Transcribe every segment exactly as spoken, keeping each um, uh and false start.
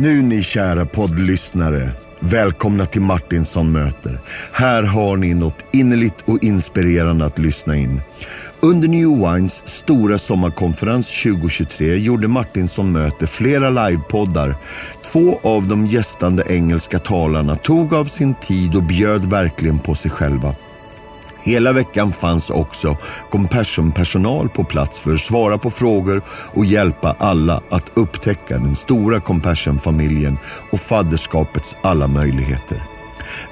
Nu ni kära poddlyssnare, välkomna till Martinsson Möter. Här har ni något innerligt och inspirerande att lyssna in. Under New Wines stora sommarkonferens tjugo tjugotre gjorde Martinsson Möter flera livepoddar. Två av de gästande engelska talarna tog av sin tid och bjöd verkligen på sig själva. Hela veckan fanns också Compassion-personal på plats för att svara på frågor och hjälpa alla att upptäcka den stora Compassion-familjen och fadderskapets alla möjligheter.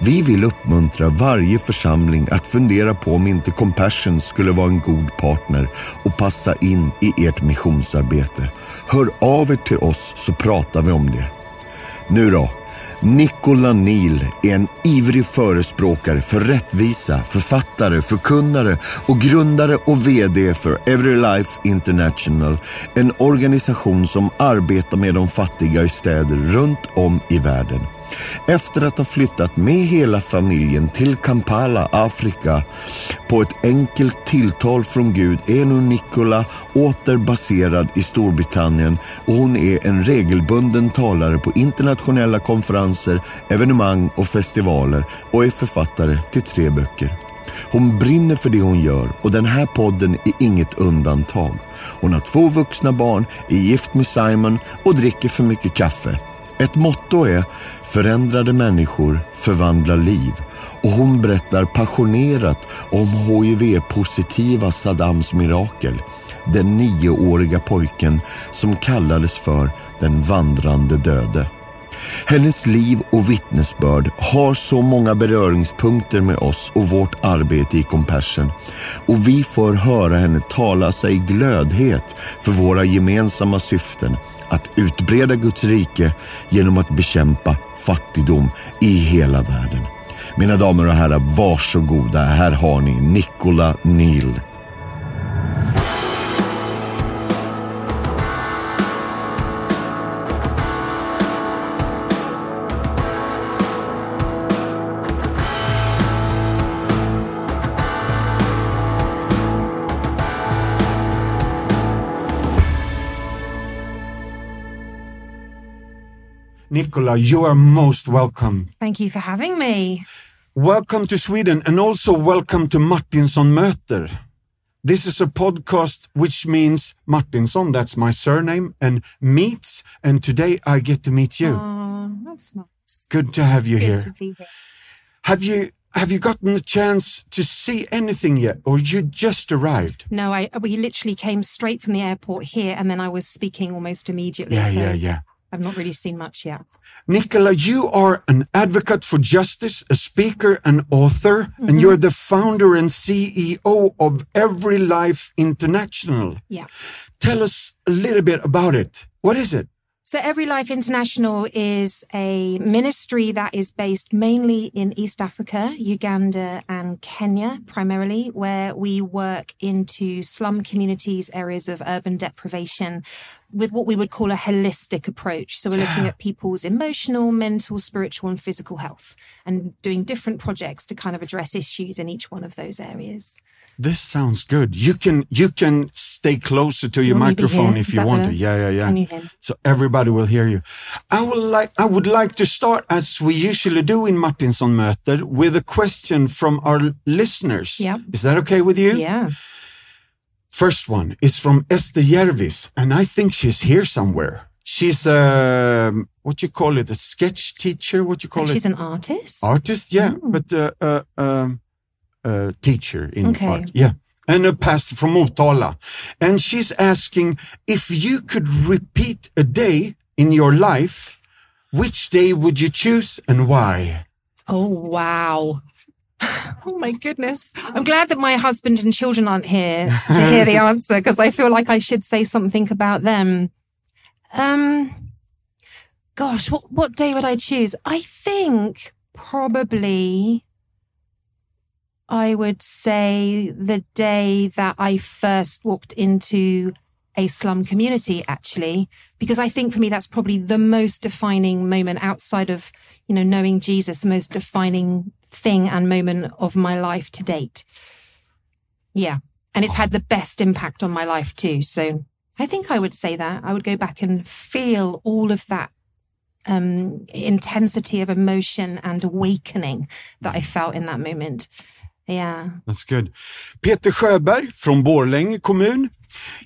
Vi vill uppmuntra varje församling att fundera på om inte Compassion skulle vara en god partner och passa in i ert missionsarbete. Hör av er till oss så pratar vi om det. Nu då! Nicola Neal är en ivrig förespråkare för rättvisa, författare, förkunnare och grundare och V D för Every Life International, en organisation som arbetar med de fattiga i städer runt om i världen. Efter att ha flyttat med hela familjen till Kampala, Afrika, på ett enkelt tilltal från Gud är nu Nicola åter baserad i Storbritannien och hon är en regelbunden talare på internationella konferenser, evenemang och festivaler och är författare till tre böcker. Hon brinner för det hon gör och den här podden är inget undantag. Hon har två vuxna barn, är gift med Simon och dricker för mycket kaffe. Ett motto är förändrade människor förvandlar liv och hon berättar passionerat om H I V-positiva Saddams mirakel, den nioåriga pojken som kallades för den vandrande döde. Hennes liv och vittnesbörd har så många beröringspunkter med oss och vårt arbete i Compassion och vi får höra henne tala sig glödhet för våra gemensamma syften. Att utbreda Guds rike genom att bekämpa fattigdom i hela världen. Mina damer och herrar, varsågoda. Här har ni Nicola Neal. Nicola, you are most welcome. Thank you for having me. Welcome to Sweden and also welcome to Martinsson Möter. This is a podcast which means Martinsson, that's my surname, and meets, and today I get to meet you. Oh, that's nice. Good to have you Good here. Good to be here. Have you have you gotten the chance to see anything yet, or you just arrived? No, I we literally came straight from the airport here and then I was speaking almost immediately. Yeah, so. yeah, yeah. I've not really seen much yet. Nicola, you are an advocate for justice, a speaker, an author, mm-hmm. and you're the founder and C E O of Every Life International. Yeah. Tell us a little bit about it. What is it? So Every Life International is a ministry that is based mainly in East Africa, Uganda and Kenya primarily, where we work into slum communities, areas of urban deprivation, with what we would call a holistic approach. So we're looking at people's emotional, mental, spiritual and physical health and doing different projects to kind of address issues in each one of those areas. This sounds good. You can you can stay closer to your microphone if you want to. Yeah, yeah, yeah. So everybody will hear you. I would like I would like to start, as we usually do in Martinsson Möter, with a question from our listeners. Yeah. Is that okay with you? Yeah. First one is from Esther Jervis, and I think she's here somewhere. She's a, what do you call it, a sketch teacher? What do you call like it? She's an artist? Artist, yeah, oh. but... Uh, uh, uh, Uh, teacher in okay. art, yeah, and a pastor from Motala, and she's asking if you could repeat a day in your life, which day would you choose and why? Oh wow! Oh my goodness! I'm glad that my husband and children aren't here to hear the answer because I feel like I should say something about them. Um, gosh, what what day would I choose? I think probably. I would say the day that I first walked into a slum community, actually, because I think for me, that's probably the most defining moment outside of, you know, knowing Jesus, the most defining thing and moment of my life to date. Yeah. And it's had the best impact on my life, too. So I think I would say that I would go back and feel all of that um, intensity of emotion and awakening that I felt in that moment. Yeah. That's good. Peter Sjöberg from Borlänge kommun.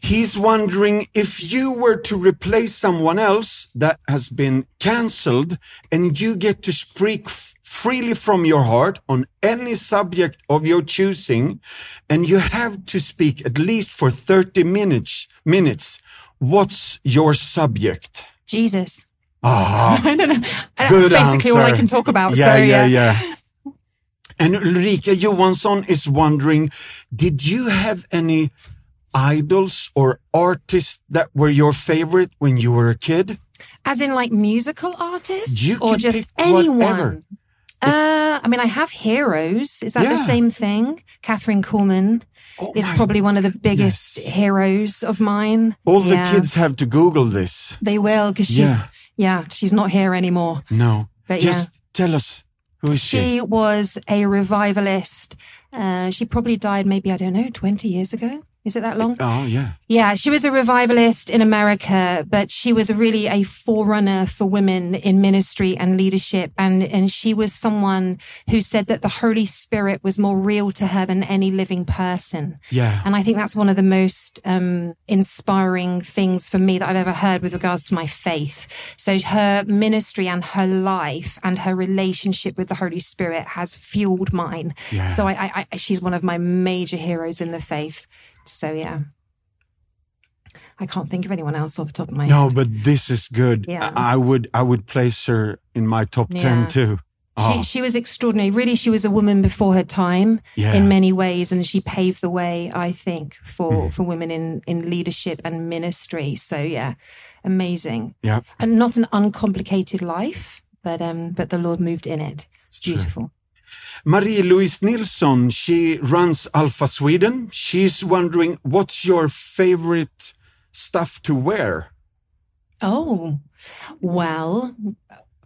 He's wondering if you were to replace someone else that has been cancelled and you get to speak f- freely from your heart on any subject of your choosing, and you have to speak at least for thirty minutes, minutes. What's your subject? Jesus. Ah, I don't know. That's good basically answer. All I can talk about. Yeah, so, yeah, yeah. yeah. And Lurika Johansson is wondering, did you have any idols or artists that were your favorite when you were a kid? As in like musical artists you or just anyone? Whatever. Uh, I mean, I have heroes. Is that yeah. the same thing? Catherine Coleman oh is probably one of the biggest yes. heroes of mine. All yeah. the kids have to Google this. They will, because she's, yeah. yeah, she's not here anymore. No. But just yeah. tell us, who is she? She was a revivalist. Uh, she probably died maybe, I don't know, twenty years ago. Is it that long? Oh, yeah. Yeah, she was a revivalist in America, but she was really a forerunner for women in ministry and leadership. And, and she was someone who said that the Holy Spirit was more real to her than any living person. Yeah. And I think that's one of the most um, inspiring things for me that I've ever heard with regards to my faith. So her ministry and her life and her relationship with the Holy Spirit has fueled mine. Yeah. So I, I, I, she's one of my major heroes in the faith. So, yeah, I can't think of anyone else off the top of my no, head. No, but this is good. Yeah. I would I would place her in my top yeah. ten too. Oh. She, she was extraordinary. Really, she was a woman before her time yeah. in many ways. And she paved the way, I think, for, mm. for women in, in leadership and ministry. So, yeah, amazing. Yeah. And not an uncomplicated life, but um, but the Lord moved in it. It's beautiful. True. Marie-Louise Nilsson, she runs Alpha Sweden. She's wondering, what's your favorite stuff to wear? Oh, well,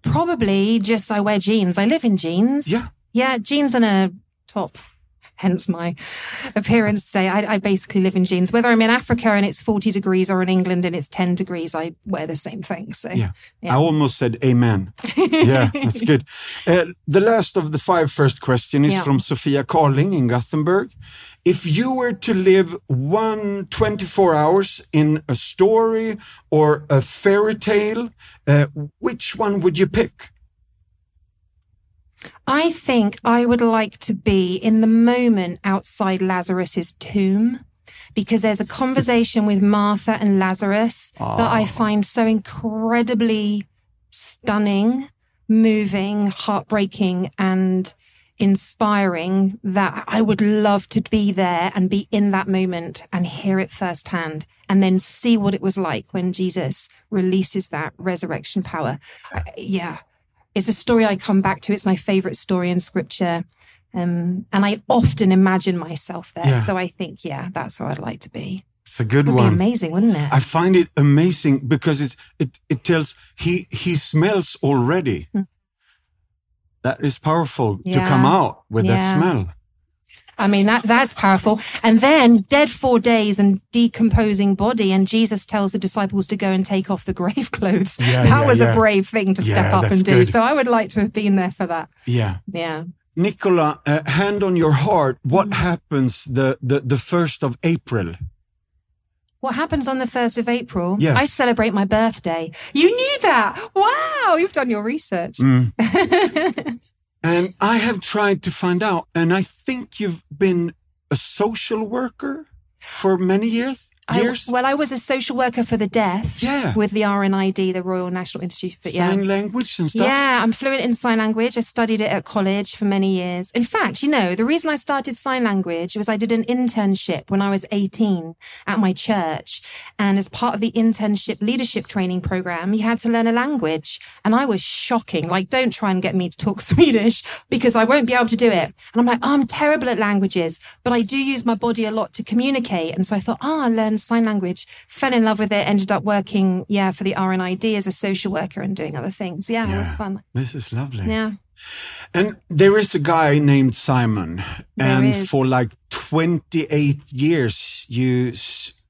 probably just I wear jeans. I live in jeans. Yeah. Yeah, jeans and a top. Hence my appearance today. I, I basically live in jeans. Whether I'm in Africa and it's forty degrees or in England and it's ten degrees, I wear the same thing. So yeah. Yeah. I almost said amen. Yeah, that's good. Uh, the last of the five first question is yeah. from Sophia Carling in Gothenburg. If you were to live one twenty-four hours in a story or a fairy tale, uh, which one would you pick? I think I would like to be in the moment outside Lazarus's tomb, because there's a conversation with Martha and Lazarus oh. that I find so incredibly stunning, moving, heartbreaking, and inspiring that I would love to be there and be in that moment and hear it firsthand and then see what it was like when Jesus releases that resurrection power. Yeah. It's a story I come back to. It's my favorite story in scripture. Um, and I often imagine myself there. Yeah. So I think, yeah, that's where I'd like to be. It's a good one. It would be amazing, wouldn't it? I find it amazing because it's, it, it tells he, he smells already. Mm. That is powerful yeah. to come out with yeah. that smell. I mean, that that's powerful. And then dead four days and decomposing body. And Jesus tells the disciples to go and take off the grave clothes. Yeah, that yeah, was yeah. a brave thing to yeah, step up and do. Good. So I would like to have been there for that. Yeah. Yeah. Nicola, uh, hand on your heart. What mm. happens the, the, the first of April? What happens on the first of April? Yes. I celebrate my birthday. You knew that. Wow. You've done your research. Mm. And I have tried to find out, and I think you've been a social worker for many years? years? I, well, I was a social worker for the deaf yeah. with the R N I D, the Royal National Institute. But sign yeah. language and stuff? Yeah, I'm fluent in sign language. I studied it at college for many years. In fact, you know, the reason I started sign language was I did an internship when I was eighteen at my church. And as part of the internship leadership training program, you had to learn a language. And I was shocking. Like, don't try and get me to talk Swedish because I won't be able to do it. And I'm like, oh, I'm terrible at languages, but I do use my body a lot to communicate. And so I thought, ah, oh, I'll learn sign language, fell in love with it, ended up working, yeah, for the R N I D as a social worker and doing other things. Yeah, yeah, it was fun. This is lovely. Yeah. And there is a guy named Simon, there and is. For like twenty-eight years, you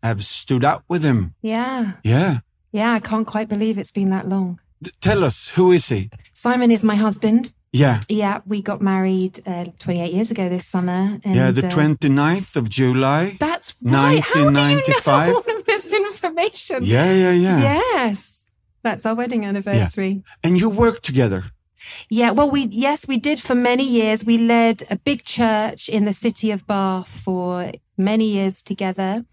have stood up with him. Yeah. Yeah. Yeah, I can't quite believe it's been that long. Tell us, who is he? Simon is my husband. Yeah. Yeah, we got married uh, twenty-eight years ago this summer. And, yeah, the twenty-ninth of July. That's right. How do you know all of this information? Yeah, yeah, yeah. Yes. That's our wedding anniversary. Yeah. And you worked together? Yeah, well, we yes, we did for many years. We led a big church in the city of Bath for many years together.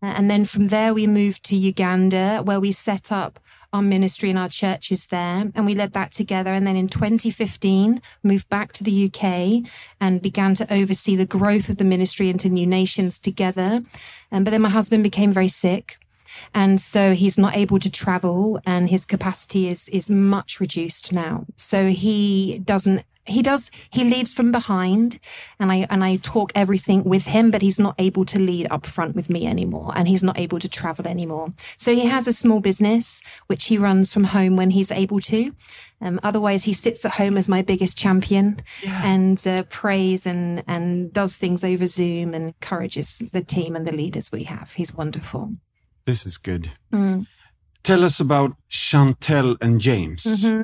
And then from there, we moved to Uganda, where we set up our ministry and our churches there. And we led that together. And then in twenty fifteen, moved back to the U K and began to oversee the growth of the ministry into new nations together. Um, but then my husband became very sick. And so he's not able to travel and his capacity is is much reduced now. So he doesn't, he does, he leads from behind and I and I talk everything with him, but he's not able to lead up front with me anymore and he's not able to travel anymore. So he has a small business, which he runs from home when he's able to. Um, otherwise, he sits at home as my biggest champion yeah. and uh, prays and, and does things over Zoom and encourages the team and the leaders we have. He's wonderful. This is good. Mm. Tell us about Chantelle and James. Mm-hmm.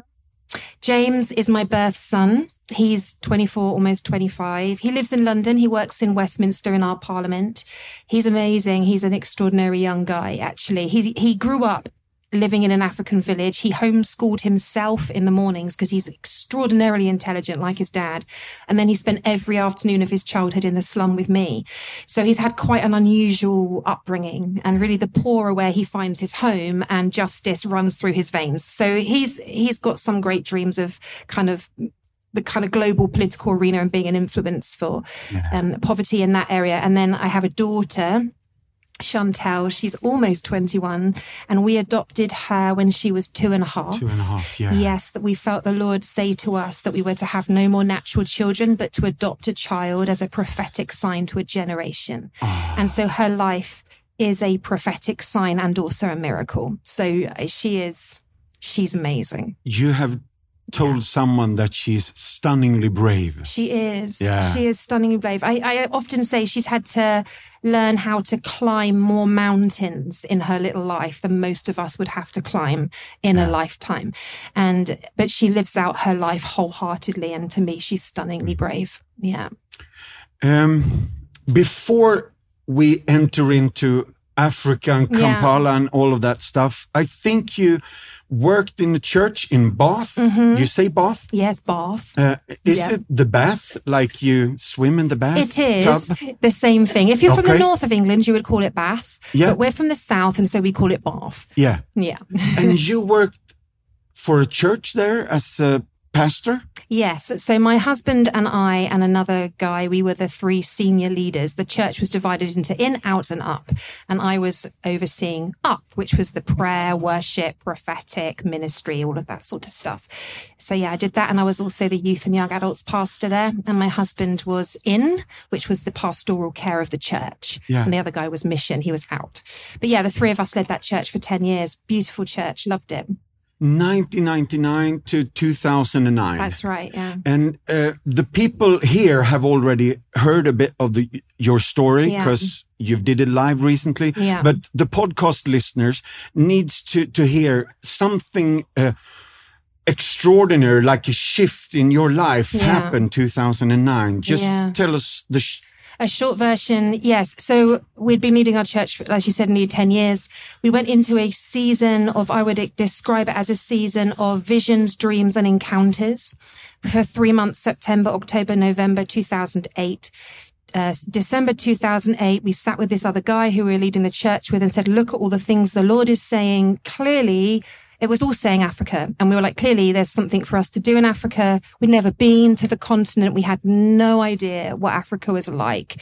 James is my birth son. He's twenty-four, almost twenty-five. He lives in London. He works in Westminster in our parliament. He's amazing. He's an extraordinary young guy, actually. He he grew up living in an African village. He homeschooled himself in the mornings because he's extraordinarily intelligent, like his dad. And then he spent every afternoon of his childhood in the slum with me. So he's had quite an unusual upbringing, and really the poor are where he finds his home and justice runs through his veins. So he's he's got some great dreams of kind of the kind of global political arena and being an influence for yeah. um, poverty in that area. And then I have a daughter, Chantelle. She's almost twenty-one, and we adopted her when she was two and a half. Two and a half, yeah. Yes, that we felt the Lord say to us that we were to have no more natural children, but to adopt a child as a prophetic sign to a generation. Oh. And so her life is a prophetic sign and also a miracle. So she is, she's amazing. You have told yeah. someone that she's stunningly brave. She is. Yeah. She is stunningly brave. I, I often say she's had to learn how to climb more mountains in her little life than most of us would have to climb in yeah. a lifetime. And but she lives out her life wholeheartedly, and to me, she's stunningly brave. Yeah. Um, before we enter into Africa and Kampala yeah. and all of that stuff, I think you worked in the church in Bath. Mm-hmm. You say Bath? Yes, Bath. Uh, is yeah. it the bath, like you swim in the bath? It is tub? The same thing. If you're okay. from the north of England, you would call it Bath. Yeah. But we're from the south, and so we call it Bath. Yeah. Yeah. And you worked for a church there as a pastor? Yes. So my husband and I and another guy, we were the three senior leaders. The church was divided into in, out and up. And I was overseeing up, which was the prayer, worship, prophetic, ministry, all of that sort of stuff. So yeah, I did that. And I was also the youth and young adults pastor there. And my husband was in, which was the pastoral care of the church. Yeah. And the other guy was mission. He was out. But yeah, the three of us led that church for ten years. Beautiful church. Loved it. nineteen ninety-nine to two thousand nine. That's right, yeah. And uh, the people here have already heard a bit of the your story because yeah. you've did it live recently. Yeah. But the podcast listeners needs to to hear something uh, extraordinary, like a shift in your life yeah. happened two thousand nine. Just yeah. tell us the. Sh- A short version, yes. So we'd been leading our church, as you said, nearly ten years. We went into a season of, I would describe it as a season of visions, dreams, and encounters for three months, September, October, November two thousand eight. Uh, December two thousand eight, we sat with this other guy who we were leading the church with and said, look at all the things the Lord is saying clearly. It was all saying Africa. And we were like, clearly there's something for us to do in Africa. We'd never been to the continent. We had no idea what Africa was like.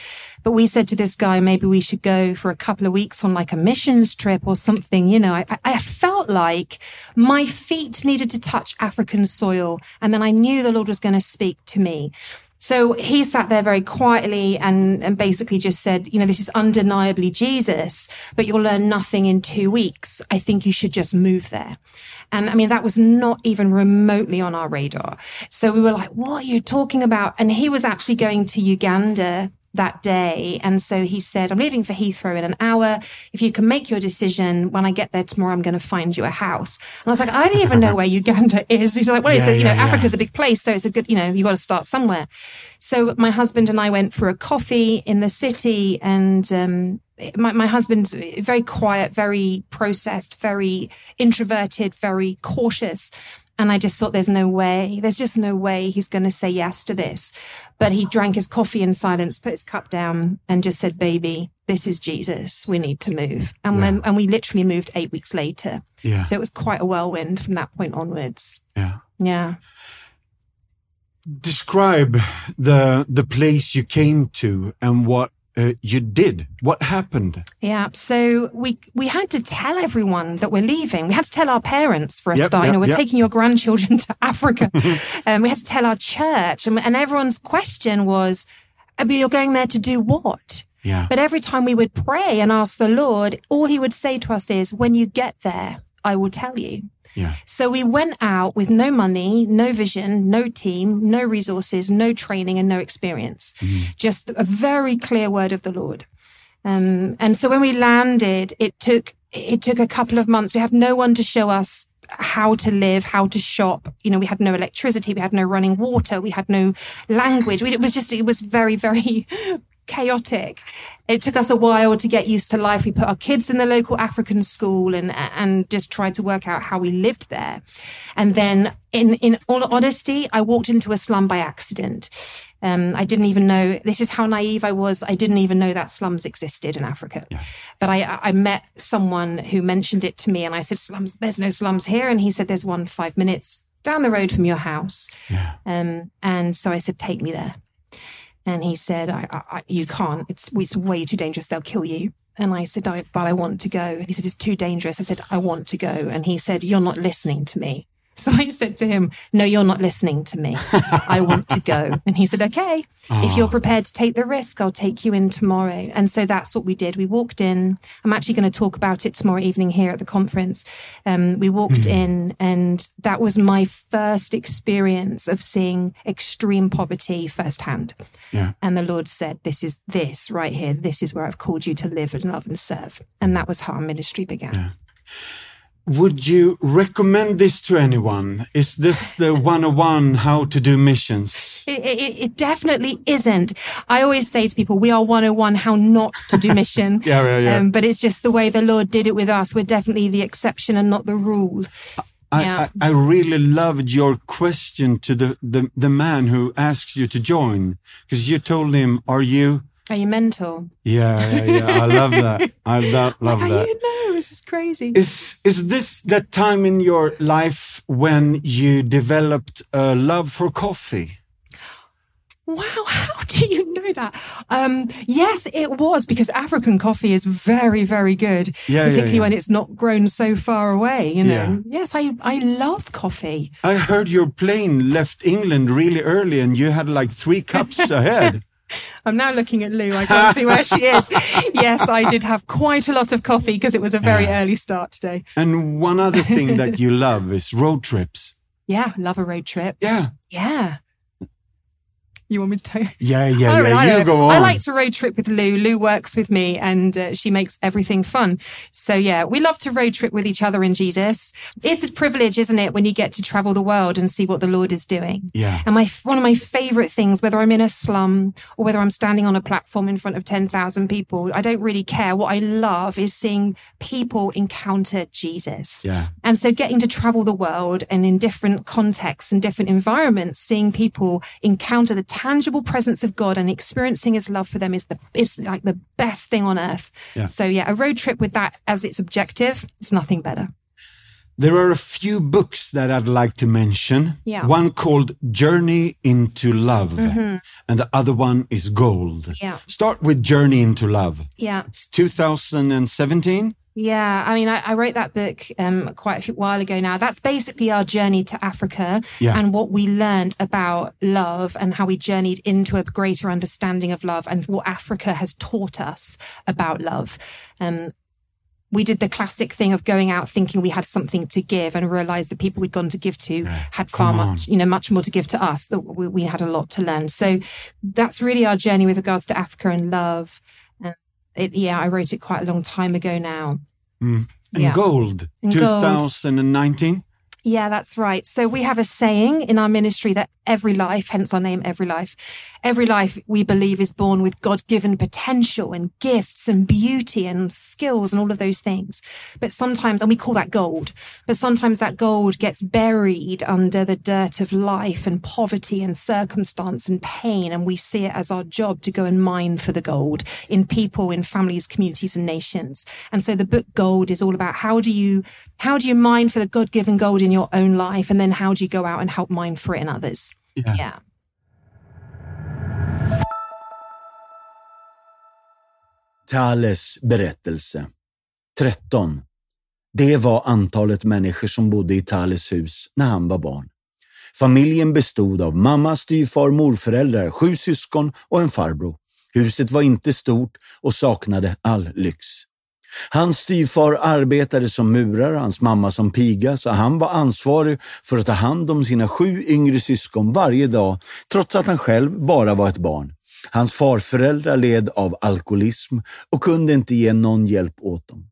But we said to this guy, maybe we should go for a couple of weeks on like a missions trip or something. You know, I, I felt like my feet needed to touch African soil. And then I knew the Lord was going to speak to me. So he sat there very quietly and, and basically just said, you know, this is undeniably Jesus, but you'll learn nothing in two weeks. I think you should just move there. And I mean, that was not even remotely on our radar. So we were like, what are you talking about? And he was actually going to Uganda that day. And so he said, I'm leaving for Heathrow in an hour. If you can make your decision, when I get there tomorrow, I'm going to find you a house. And I was like, I don't even know where Uganda is. He's like, well, yeah, it's a, you yeah, know, yeah. Africa's a big place. So it's a good, you know, you got to start somewhere. So my husband and I went for a coffee in the city, and um, my, my husband's very quiet, very processed, very introverted, very cautious. And I just thought, there's no way, there's just no way he's going to say yes to this. But he drank his coffee in silence, put his cup down and just said, baby, this is Jesus. We need to move. And, yeah. when, and we literally moved eight weeks later. Yeah. So it was quite a whirlwind from that point onwards. Yeah. Yeah. Describe the the place you came to and what Uh, you did. What happened? Yeah. So we we had to tell everyone that we're leaving. We had to tell our parents for a yep, start. Yep, you know, we're yep. taking your grandchildren to Africa. um, we had to tell our church. And, and everyone's question was, I mean, you're going there to do what? Yeah. But every time we would pray and ask the Lord, all he would say to us is, when you get there, I will tell you. Yeah. So we went out with no money, no vision, no team, no resources, no training and no experience. Mm. Just a very clear word of the Lord. Um, and so when we landed, it took it took a couple of months. We had no one to show us how to live, how to shop. You know, we had no electricity. We had no running water. We had no language. We, it was just, it was very, very... chaotic. It took us a while to get used to life. We put our kids in the local African school and and just tried to work out how we lived there. And then in in all honesty, I walked into a slum by accident. Um, I didn't even know, this is how naive I was. I didn't even know that slums existed in Africa. Yeah. But I, I met someone who mentioned it to me and I said, slums, there's no slums here. And he said, there's one five minutes down the road from your house. Yeah. Um, and so I said, take me there. And he said, I, I, you can't. It's, it's way too dangerous. They'll kill you. And I said, I, but I want to go. And he said, it's too dangerous. I said, I want to go. And he said, you're not listening to me. So I said to him, no, you're not listening to me. I want to go. And he said, okay, oh. if you're prepared to take the risk, I'll take you in tomorrow. And so that's what we did. We walked in. I'm actually going to talk about it tomorrow evening here at the conference. Um, we walked mm. in, and that was my first experience of seeing extreme poverty firsthand. Yeah. And the Lord said, this is this right here. This is where I've called you to live and love and serve. And that was how our ministry began. Yeah. Would you recommend this to anyone? Is this the one oh one how to do missions? It, it, it definitely isn't. I always say to people, we are one oh one how not to do mission. yeah, yeah, yeah. Um, but it's just the way the Lord did it with us. We're definitely the exception and not the rule. I, yeah. I, I really loved your question to the, the, the man who asked you to join, because you told him, are you... Are you mental? Yeah, yeah, yeah. I love that. I love, love like, that. You know, this is crazy. Is is this that time in your life when you developed a love for coffee? Wow, how do you know that? Um, yes, it was, because African coffee is very, very good, yeah, particularly yeah, yeah. when it's not grown so far away. You know, yeah. yes, I I love coffee. I heard your plane left England really early, and you had like three cups ahead. I'm now looking at Lou. I can't see where she is. Yes, I did have quite a lot of coffee because it was a very yeah. early start today. And one other thing that you love is road trips. Yeah, love a road trip. Yeah. Yeah. You want me to tell you? Yeah, yeah, yeah. I, I, you go on. I like to road trip with Lou. Lou works with me and uh, she makes everything fun. So yeah, we love to road trip with each other in Jesus. It's a privilege, isn't it, when you get to travel the world and see what the Lord is doing? Yeah. And my one of my favorite things, whether I'm in a slum or whether I'm standing on a platform in front of ten thousand people, I don't really care. What I love is seeing people encounter Jesus. Yeah. And so getting to travel the world and in different contexts and different environments, seeing people encounter the tangible presence of God and experiencing his love for them is the it's like the best thing on earth. Yeah. So yeah, a road trip with that as its objective, it's nothing better. There are a few books that I'd like to mention. Yeah. One called Journey into Love mm-hmm. and the other one is Gold. Yeah. Start with Journey into Love. Yeah. It's two thousand seventeen. Yeah, I mean, I, I wrote that book um, quite a while ago now. That's basically our journey to Africa yeah. and what we learned about love and how we journeyed into a greater understanding of love and what Africa has taught us about love. Um, We did the classic thing of going out thinking we had something to give and realized that people we'd gone to give to yeah, had far much, you know, much more to give to us, that we, we had a lot to learn. So that's really our journey with regards to Africa and love. Uh, it, yeah, I wrote it quite a long time ago now. Mm. And yeah. Gold, and twenty nineteen. Gold. Yeah, that's right. So we have a saying in our ministry that every life, hence our name, Every Life, every life we believe is born with God-given potential and gifts and beauty and skills and all of those things. But sometimes, and we call that gold, but sometimes that gold gets buried under the dirt of life and poverty and circumstance and pain. And we see it as our job to go and mine for the gold in people, in families, communities and nations. And so the book Gold is all about how do you, how do you mine for the God-given gold in your own life, and then how do you go out and help mine for it in others? Yeah. yeah. Thales berättelse tretton. Det var antalet människor som bodde i Thales hus när han var barn. Familjen bestod av mamma, styvfar, morföräldrar, sju syskon och en farbror. Huset var inte stort och saknade all lyx. Hans styvfar arbetade som murare, hans mamma som piga, så han var ansvarig för att ta hand om sina sju yngre syskon varje dag, trots att han själv bara var ett barn. Hans farföräldrar led av alkoholism och kunde inte ge någon hjälp åt dem.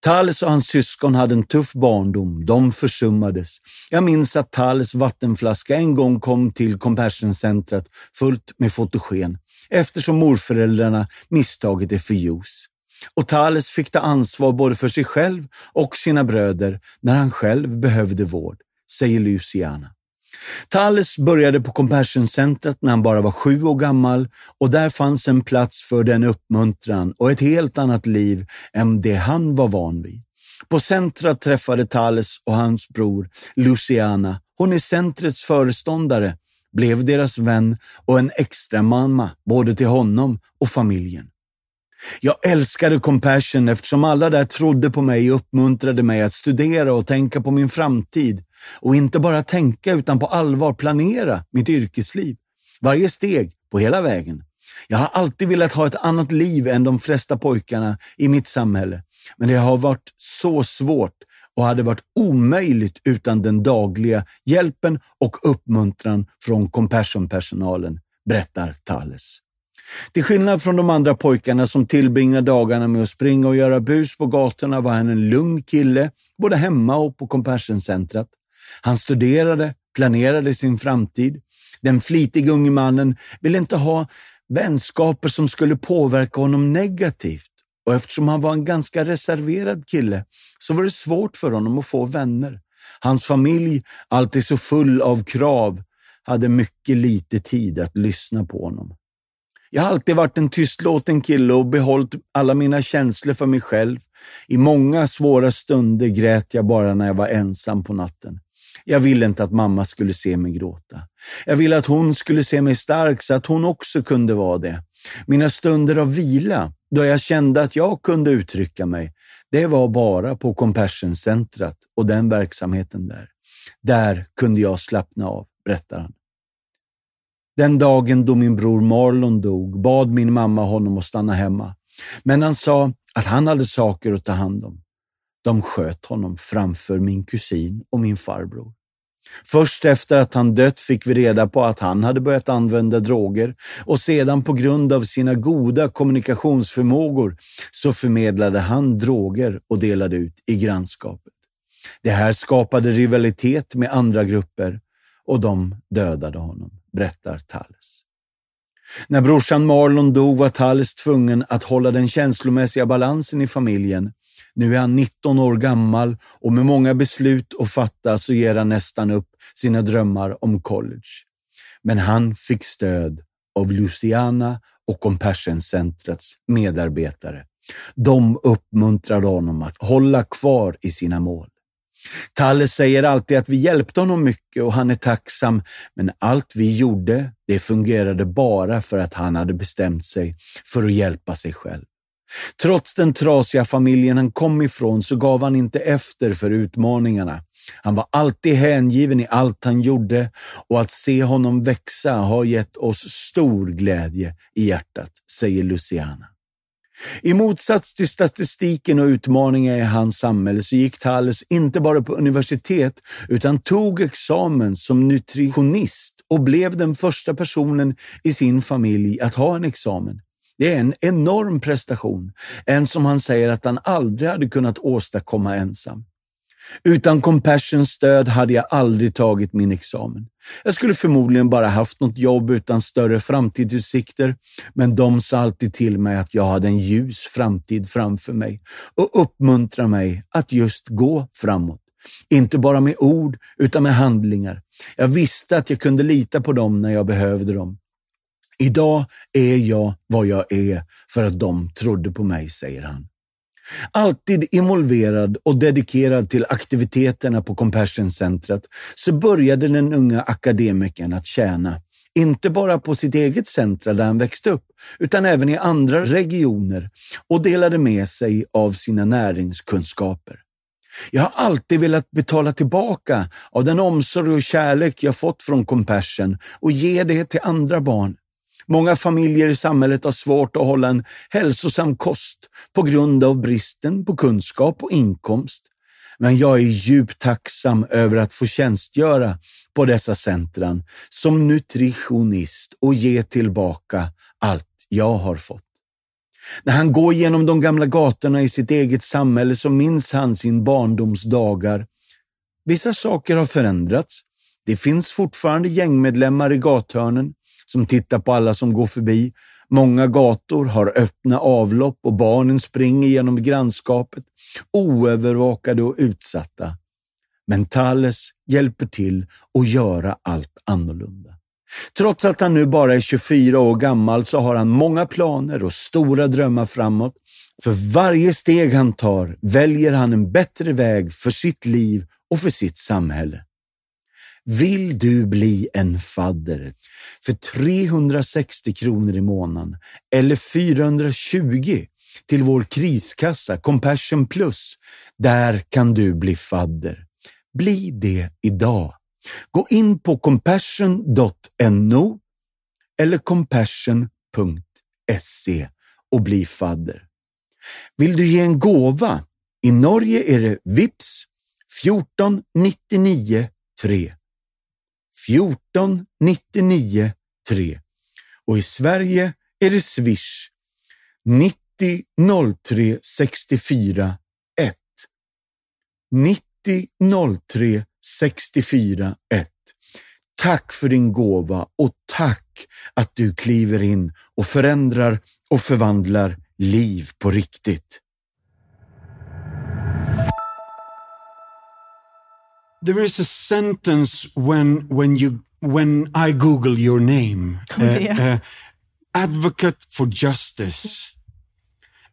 Thales och hans syskon hade en tuff barndom, de försummades. Jag minns att Thales vattenflaska en gång kom till Compassion-centret fullt med fotogen, eftersom morföräldrarna misstagit det för juice. Och Thales fick ta ansvar både för sig själv och sina bröder när han själv behövde vård, säger Luciana. Thales började på Compassion-centret när han bara var sju år gammal, och där fanns en plats för den uppmuntran och ett helt annat liv än det han var van vid. På centret träffade Thales och hans bror Luciana. Hon är centrets föreståndare, blev deras vän och en extra mamma både till honom och familjen. Jag älskade Compassion eftersom alla där trodde på mig och uppmuntrade mig att studera och tänka på min framtid. Och inte bara tänka utan på allvar planera mitt yrkesliv. Varje steg, på hela vägen. Jag har alltid velat ha ett annat liv än de flesta pojkarna i mitt samhälle. Men det har varit så svårt och hade varit omöjligt utan den dagliga hjälpen och uppmuntran från Compassion-personalen, berättar Thales. Till skillnad från de andra pojkarna som tillbringade dagarna med att springa och göra bus på gatorna var han en lugn kille, både hemma och på Compassion-centret. Han studerade, planerade sin framtid. Den flitiga unge mannen ville inte ha vänskaper som skulle påverka honom negativt. Och eftersom han var en ganska reserverad kille så var det svårt för honom att få vänner. Hans familj, alltid så full av krav, hade mycket lite tid att lyssna på honom. Jag har alltid varit en tystlåten kille och behållit alla mina känslor för mig själv. I många svåra stunder grät jag bara när jag var ensam på natten. Jag ville inte att mamma skulle se mig gråta. Jag ville att hon skulle se mig stark så att hon också kunde vara det. Mina stunder av vila, då jag kände att jag kunde uttrycka mig, det var bara på Compassion-centret och den verksamheten där. Där kunde jag slappna av, berättar han. Den dagen då min bror Marlon dog bad min mamma honom att stanna hemma. Men han sa att han hade saker att ta hand om. De sköt honom framför min kusin och min farbror. Först efter att han dött fick vi reda på att han hade börjat använda droger, och sedan på grund av sina goda kommunikationsförmågor så förmedlade han droger och delade ut i grannskapet. Det här skapade rivalitet med andra grupper och de dödade honom, berättar Thales. När brorsan Marlon dog var Thales tvungen att hålla den känslomässiga balansen i familjen. Nu är han nitton år gammal och med många beslut att fatta så ger han nästan upp sina drömmar om college. Men han fick stöd av Luciana och Compassion-centrets medarbetare. De uppmuntrade honom att hålla kvar i sina mål. Thales säger alltid att vi hjälpte honom mycket och han är tacksam, men allt vi gjorde, det fungerade bara för att han hade bestämt sig för att hjälpa sig själv. Trots den trasiga familjen han kom ifrån så gav han inte efter för utmaningarna. Han var alltid hängiven i allt han gjorde, och att se honom växa har gett oss stor glädje i hjärtat, säger Luciana. I motsats till statistiken och utmaningar i hans samhälle så gick Thales inte bara på universitet utan tog examen som nutritionist och blev den första personen i sin familj att ha en examen. Det är en enorm prestation, en som han säger att han aldrig hade kunnat åstadkomma ensam. Utan Compassions stöd hade jag aldrig tagit min examen. Jag skulle förmodligen bara haft något jobb utan större framtidsutsikter, men de sa alltid till mig att jag hade en ljus framtid framför mig och uppmuntrade mig att just gå framåt. Inte bara med ord utan med handlingar. Jag visste att jag kunde lita på dem när jag behövde dem. Idag är jag vad jag är för att de trodde på mig, säger han. Alltid involverad och dedikerad till aktiviteterna på Compassion-centret så började den unga akademikern att tjäna. Inte bara på sitt eget centrum där han växte upp utan även i andra regioner och delade med sig av sina näringskunskaper. Jag har alltid velat betala tillbaka av den omsorg och kärlek jag fått från Compassion och ge det till andra barn. Många familjer i samhället har svårt att hålla en hälsosam kost på grund av bristen på kunskap och inkomst. Men jag är djupt tacksam över att få tjänstgöra på dessa centran som nutritionist och ge tillbaka allt jag har fått. När han går genom de gamla gatorna i sitt eget samhälle så minns han sin barndomsdagar. Vissa saker har förändrats. Det finns fortfarande gängmedlemmar i gathörnen som tittar på alla som går förbi. Många gator har öppna avlopp och barnen springer genom grannskapet, oövervakade och utsatta. Men Thales hjälper till att göra allt annorlunda. Trots att han nu bara är tjugofyra år gammal så har han många planer och stora drömmar framåt. För varje steg han tar väljer han en bättre väg för sitt liv och för sitt samhälle. Vill du bli en fadder för trehundrasextio kronor i månaden eller fyrahundratjugo till vår kriskassa Compassion Plus? Där kan du bli fadder. Bli det idag. Gå in på compassion punkt no eller compassion punkt se och bli fadder. Vill du ge en gåva? I Norge är det Vips fjorton nittionio tre. fjorton nittionio tre och i Sverige är det Swish nittio noll tre sextiofyra ett nittio noll tre sextiofyra ett. Tack för din gåva och tack att du kliver in och förändrar och förvandlar liv på riktigt. There is a sentence when when you when I Google your name, oh dear. Uh, uh, advocate for justice,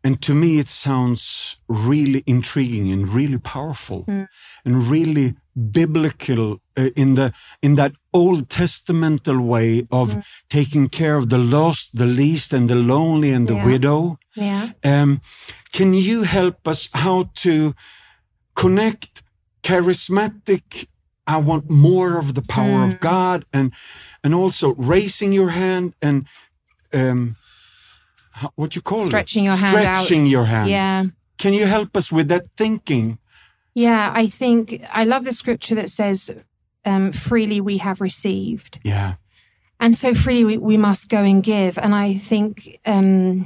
and to me it sounds really intriguing and really powerful mm. and really biblical uh, in the in that Old Testamental way of mm. taking care of the lost, the least, and the lonely and the yeah. widow. Yeah. Um, can you help us how to connect? Charismatic, I want more of the power mm. of God, and and also raising your hand and um, how, what you call stretching it? Your stretching your hand out. Stretching your hand. Yeah. Can you help us with that thinking? Yeah, I think I love the scripture that says, um, "Freely we have received." Yeah. And so freely we, we must go and give, and I think. Um,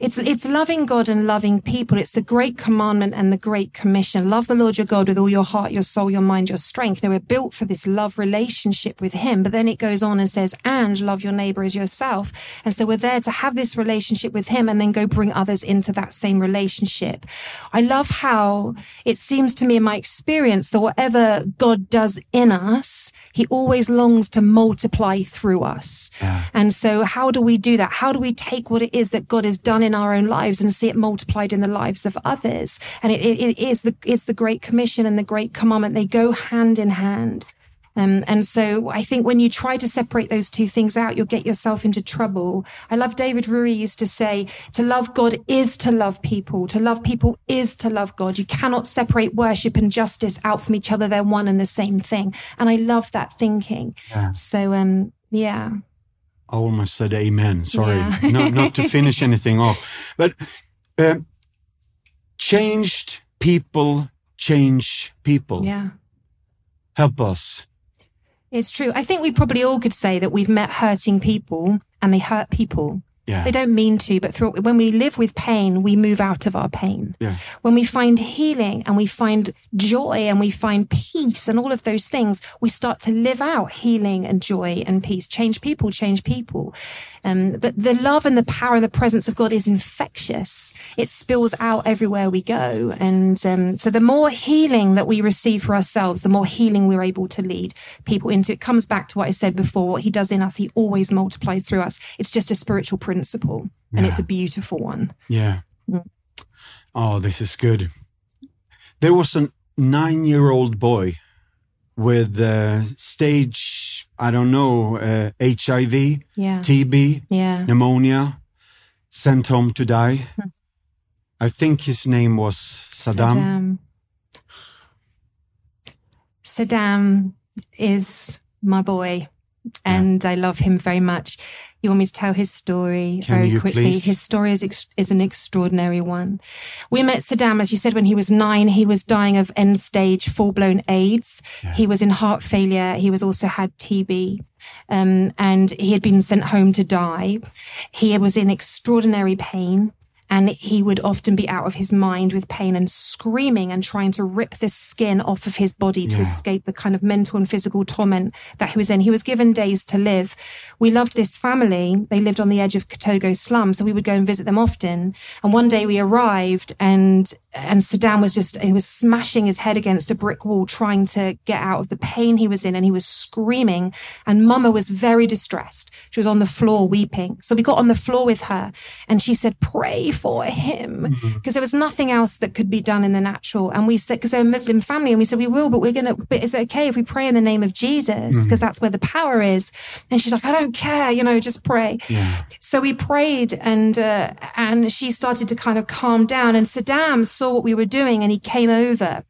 It's it's loving God and loving people. It's the great commandment and the great commission. Love the Lord your God with all your heart, your soul, your mind, your strength. Now we're built for this love relationship with him. But then it goes on and says, and love your neighbor as yourself. And so we're there to have this relationship with him and then go bring others into that same relationship. I love how it seems to me in my experience that whatever God does in us, he always longs to multiply through us. Yeah. And so how do we do that? How do we take what it is that God has done in our own lives and see it multiplied in the lives of others? And it, it, it is the it's the Great Commission and the Great Commandment. They go hand in hand. Um, and so I think when you try to separate those two things out, you'll get yourself into trouble. I love David Rui used to say, to love God is to love people. To love people is to love God. You cannot separate worship and justice out from each other. They're one and the same thing. And I love that thinking. Yeah. So, um, yeah. I almost said amen. Sorry, yeah. not, not to finish anything off. But um, changed people change people. Yeah. Help us. It's true. I think we probably all could say that we've met hurting people and they hurt people. Yeah. They don't mean to, but through, when we live with pain, we move out of our pain. Yeah. When we find healing and we find joy and we find peace and all of those things, we start to live out healing and joy and peace. Change people, change people. Um, the, the love and the power and the presence of God is infectious. It spills out everywhere we go. And um, so the more healing that we receive for ourselves, the more healing we're able to lead people into. It comes back to what I said before. What he does in us, he always multiplies through us. It's just a spiritual principle. Principle, and yeah. It's a beautiful one. Yeah. Oh, this is good. There was a nine-year-old boy with uh, stage, I don't know, uh, H I V, yeah. T B, yeah. pneumonia, sent home to die. Hmm. I think his name was Saddam. Saddam, Saddam is my boy. And yeah. I love him very much. You want me to tell his story Can very quickly? Please? His story is ex- is an extraordinary one. We met Saddam, as you said, when he was nine. He was dying of end-stage, full-blown AIDS. Yeah. He was in heart failure. He was also had T B. Um, and he had been sent home to die. He was in extraordinary pain. And he would often be out of his mind with pain and screaming and trying to rip the skin off of his body to yeah. escape the kind of mental and physical torment that he was in. He was given days to live. We loved this family. They lived on the edge of Kotogo slum, so we would go and visit them often. And one day we arrived and and Saddam was just, he was smashing his head against a brick wall, trying to get out of the pain he was in. And he was screaming. And Mama was very distressed. She was on the floor weeping. So we got on the floor with her and she said, pray for him. Because mm-hmm. there was nothing else that could be done in the natural. And we said, because they're a Muslim family. And we said, we will, but we're going to, but is it okay if we pray in the name of Jesus? Because mm-hmm. that's where the power is. And she's like, I don't care, you know, just pray. Yeah. So we prayed and, uh, and she started to kind of calm down. And Saddam saw what we were doing and he came over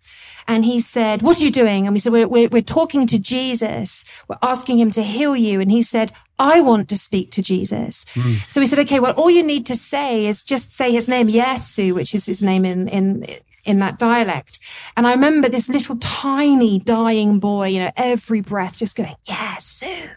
and he said, what are you doing? And we said, we're, we're, we're talking to Jesus. We're asking him to heal you. And he said, I want to speak to Jesus. Mm. So we said, okay, well, all you need to say is just say his name, Yesu, which is his name in, in, in that dialect. And I remember this little tiny dying boy, you know, every breath just going, Yesu.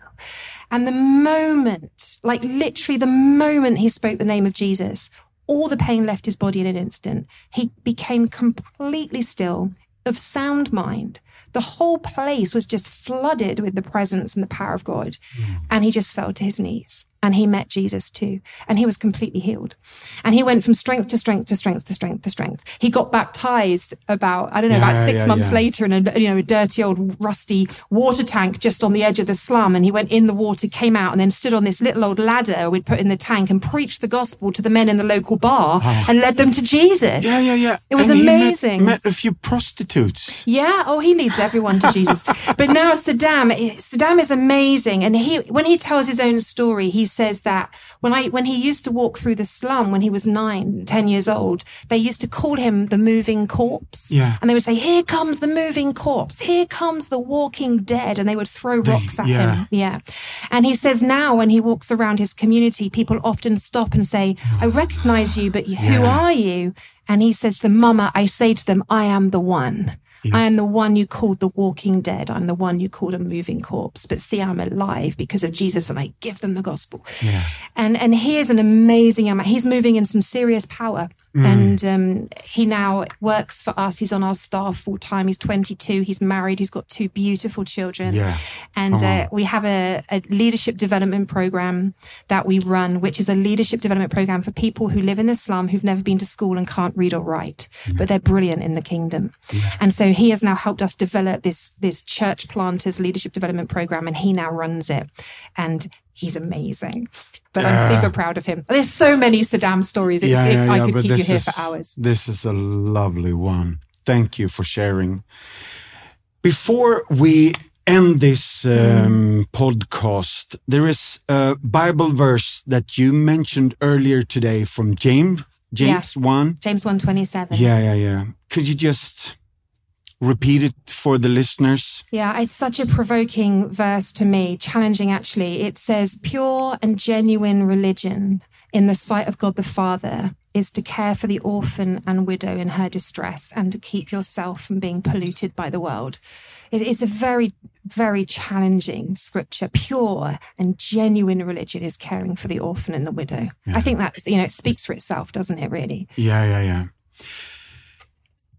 And the moment, like literally the moment he spoke the name of Jesus, all the pain left his body in an instant. He became completely still, of sound mind. The whole place was just flooded with the presence and the power of God. Mm. And he just fell to his knees. And he met Jesus too. And he was completely healed. And he went from strength to strength to strength to strength to strength. He got baptized about, I don't know, yeah, about six yeah, months yeah. later in a, you know, a dirty old rusty water tank just on the edge of the slum. And he went in the water, came out and then stood on this little old ladder we'd put in the tank and preached the gospel to the men in the local bar oh. and led them to Jesus. Yeah, yeah, yeah. It was and amazing. He met, met a few prostitutes. Yeah. Oh, he leads everyone to Jesus. But now Saddam, Saddam is amazing. And he, when he tells his own story, he's says that when I when he used to walk through the slum when he was nine, ten years old, they used to call him the moving corpse. Yeah. And they would say, here comes the moving corpse. Here comes the walking dead. And they would throw rocks they, at yeah. him. Yeah. And he says now when he walks around his community, people often stop and say, I recognize you, but who yeah. are you? And he says to them, Mama, I say to them, I am the one. Yeah. I am the one you called the walking dead. I'm the one you called a moving corpse. But see, I'm alive because of Jesus and I give them the gospel. Yeah. And and he is an amazing man. He's moving in some serious power. Mm. And um, he now works for us. He's on our staff full time. He's twenty-two. He's married. He's got two beautiful children. Yeah. And oh. uh, we have a, a leadership development program that we run, which is a leadership development program for people who live in the slum, who've never been to school and can't read or write. Yeah. But they're brilliant in the kingdom. Yeah. And so he has now helped us develop this, this Church Planters Leadership Development Program, and he now runs it. And he's amazing. But yeah. I'm super proud of him. There's so many Saddam stories. It's, yeah, yeah, I yeah, could keep you here is, for hours. This is a lovely one. Thank you for sharing. Before we end this um, mm. podcast, there is a Bible verse that you mentioned earlier today from James, James yeah. one. James one twenty-seven. Yeah, yeah, yeah. Could you just repeat it for the listeners? Yeah, it's such a provoking verse to me, challenging actually. It says, pure and genuine religion in the sight of God the Father is to care for the orphan and widow in her distress and to keep yourself from being polluted by the world. It is a very, very challenging scripture. Pure and genuine religion is caring for the orphan and the widow. Yeah. I think that, you know, it speaks for itself, doesn't it, really? Yeah, yeah, yeah.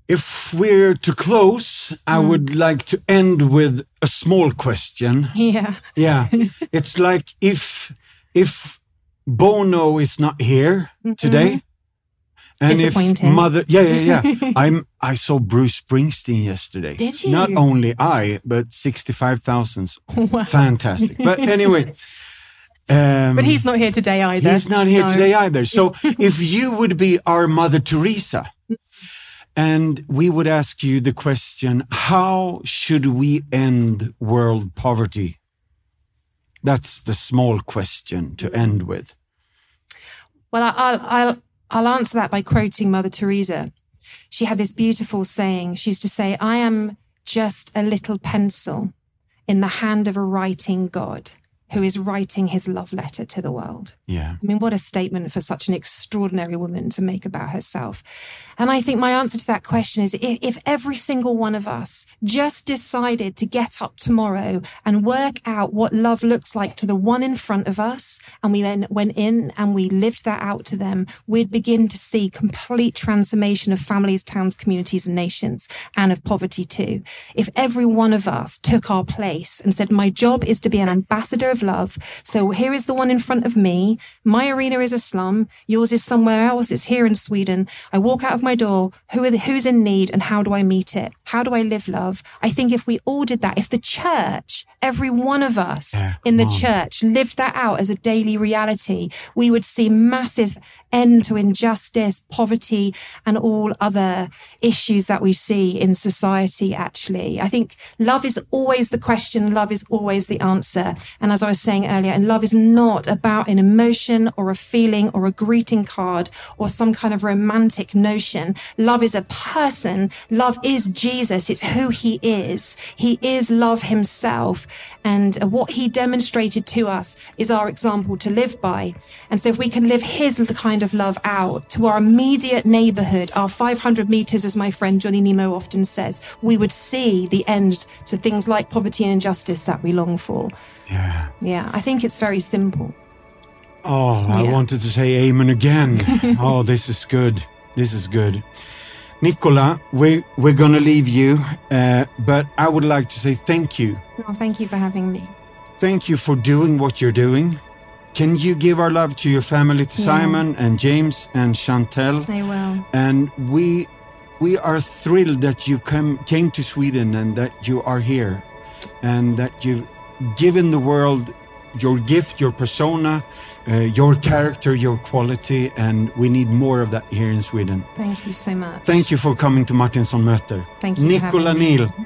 If we're to close, mm. I would like to end with a small question. Yeah. Yeah. It's like if if Bono is not here mm-hmm. today. And if mother, yeah, yeah, yeah. I'm. I saw Bruce Springsteen yesterday. Did you? Not only I, but sixty-five thousand. Wow. Fantastic. But anyway, um, but he's not here today either. He's not here no. today either. So if you would be our Mother Teresa, and we would ask you the question: how should we end world poverty? That's the small question to end with. Well, I'll. I'll I'll answer that by quoting Mother Teresa. She had this beautiful saying. She used to say, I am just a little pencil in the hand of a writing God who is writing his love letter to the world. Yeah. I mean, what a statement for such an extraordinary woman to make about herself. And I think my answer to that question is if, if every single one of us just decided to get up tomorrow and work out what love looks like to the one in front of us, and we then went in and we lived that out to them, we'd begin to see complete transformation of families, towns, communities, and nations, and of poverty too. If every one of us took our place and said, my job is to be an ambassador of love. So here is the one in front of me. My arena is a slum. Yours is somewhere else. It's here in Sweden. I walk out of my door. Who are the, who's in need and how do I meet it? How do I live love? I think if we all did that, if the church, every one of us yeah, in the on. church lived that out as a daily reality, we would see massive end to injustice, poverty, and all other issues that we see in society, actually. I think love is always the question. Love is always the answer. And as I was saying earlier, and love is not about an emotion or a feeling or a greeting card or some kind of romantic notion. Love is a person. Love is Jesus. It's who he is. He is love himself. And what he demonstrated to us is our example to live by. And so if we can live his kind of love out to our immediate neighborhood, our five hundred meters, as my friend Johnny Nemo often says, we would see the end to things like poverty and injustice that we long for. Yeah. Yeah, I think it's very simple. Oh, I yeah. wanted to say amen again. Oh, this is good. This is good. Nicola, we, we're going to leave you, uh, but I would like to say thank you. Oh, thank you for having me. Thank you for doing what you're doing. Can you give our love to your family, to yes. Simon and James and Chantelle? I will. And we we are thrilled that you come, came to Sweden and that you are here and that you've given the world your gift, your persona, uh, your character, your quality, and we need more of that here in Sweden. Thank you so much. Thank you for coming to Martinsson Möter. Thank you. Nicola Neal,